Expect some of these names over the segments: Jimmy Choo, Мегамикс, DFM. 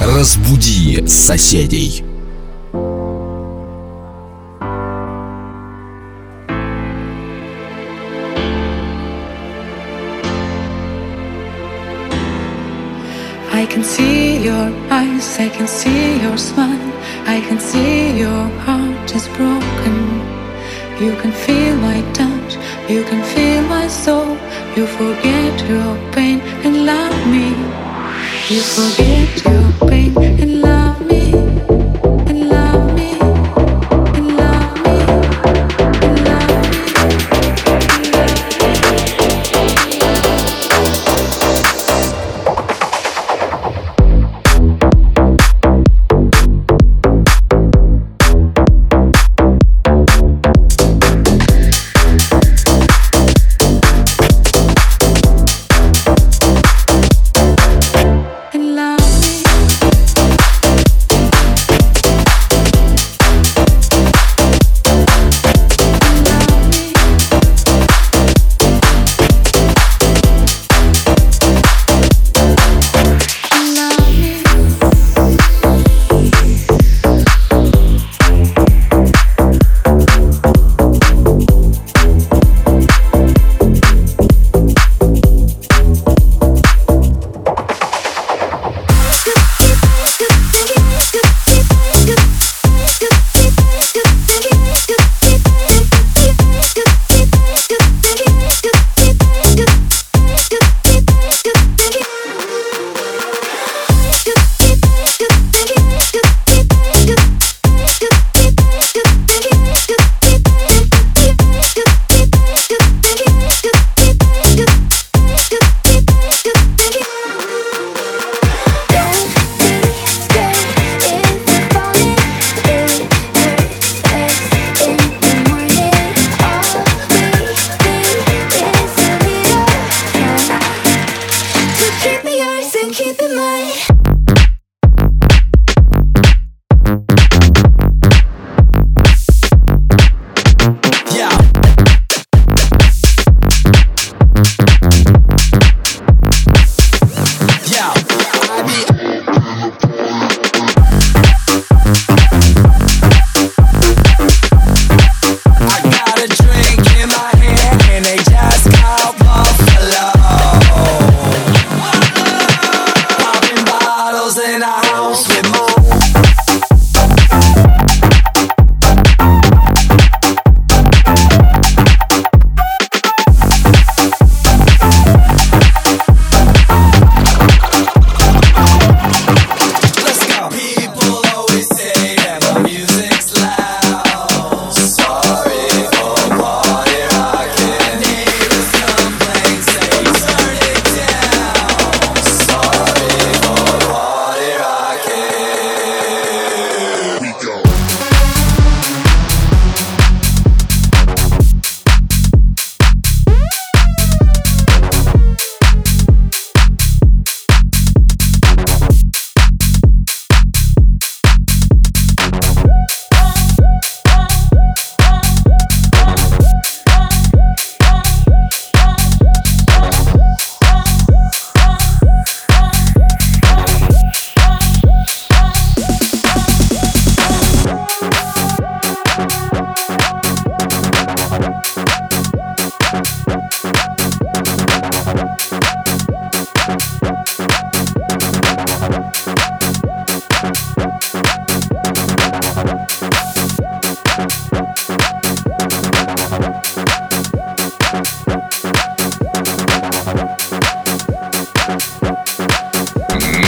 Разбуди соседей. I can see your eyes, I can see your smile, I can see your heart is broken. You can feel my touch, you can feel my soul. You forget your pain and love me. You forget your pain and love me. And love me, and love me, and love me, and love me.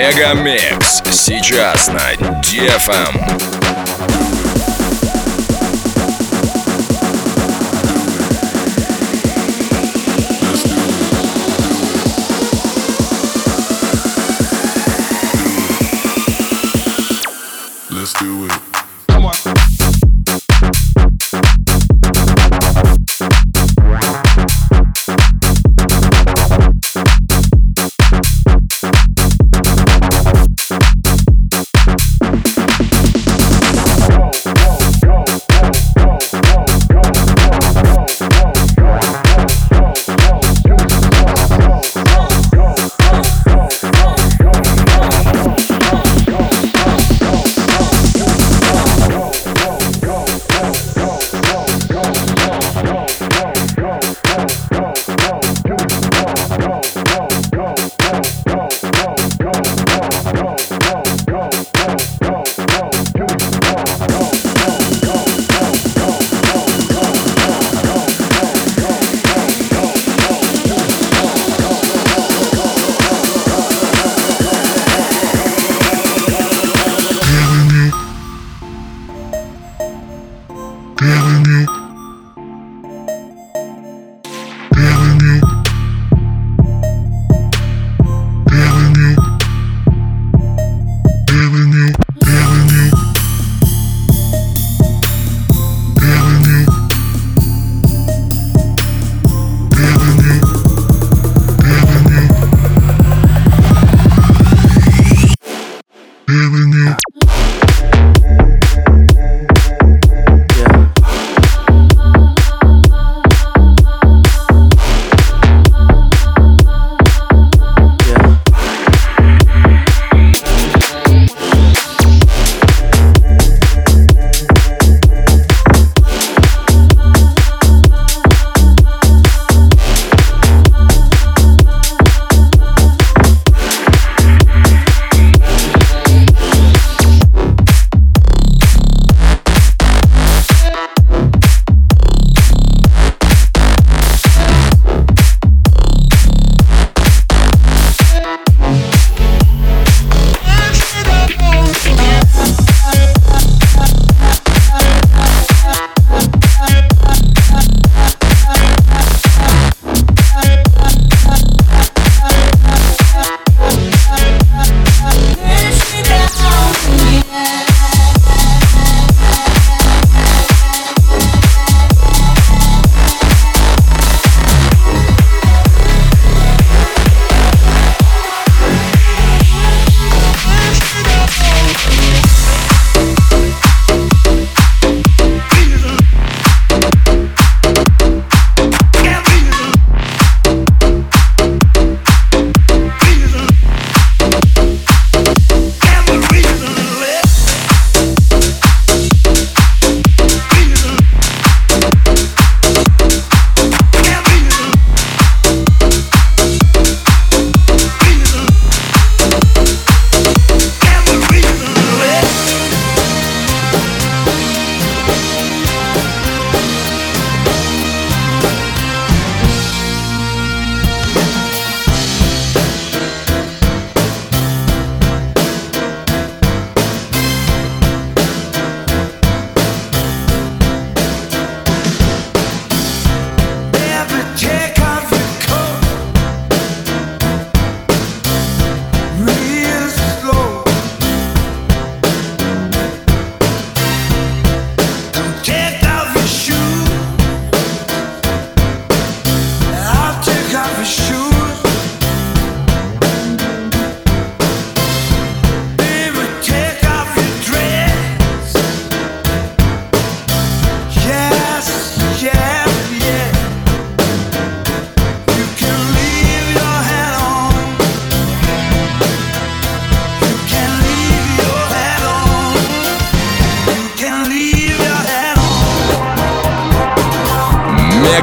Мегамикс сейчас на DFM. let's do it. Come on.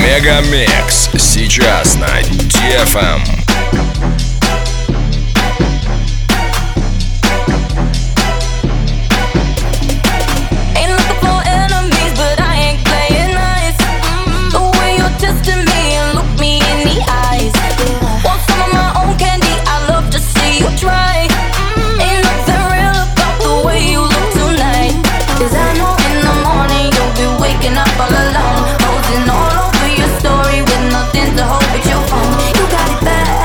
Мегамикс сейчас на DFM. Nothing to hold but your phone. You got it bad.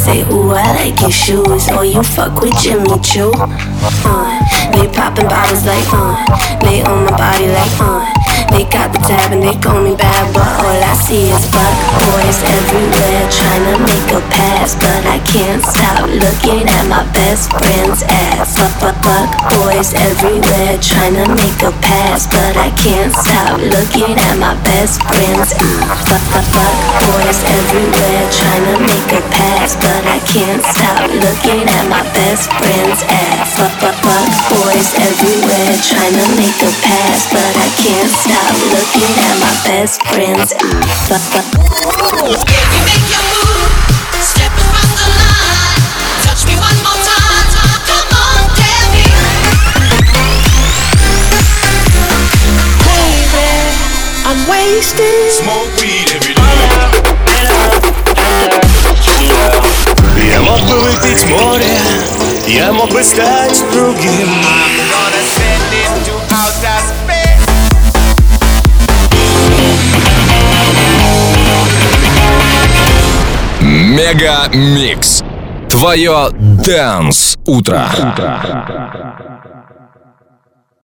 say, ooh, I like your shoes. Oh, you fuck with Jimmy Choo. They poppin' bottles like, they on my body like, They got the tab and they call me bad, but all I see is fuck boys everywhere tryna make a pass, but I can't stop looking at my best friend's ass. Fuck boys everywhere tryna make a pass, but I can't stop looking at my best friend's ass. Fuck boys everywhere tryna make a pass, but I can't stop looking at my best friend's ass. Fuck boys everywhere tryna make a pass, but I can't stop looking at my best friends. If you make your move, step across the line, touch me one more time, come on, tell me. Baby, I'm wasted. Smoke weed every day. Я мог бы выпить море, я мог бы стать другим. I'm gonna send it to outer space. Мегамикс. Твое Dance утро.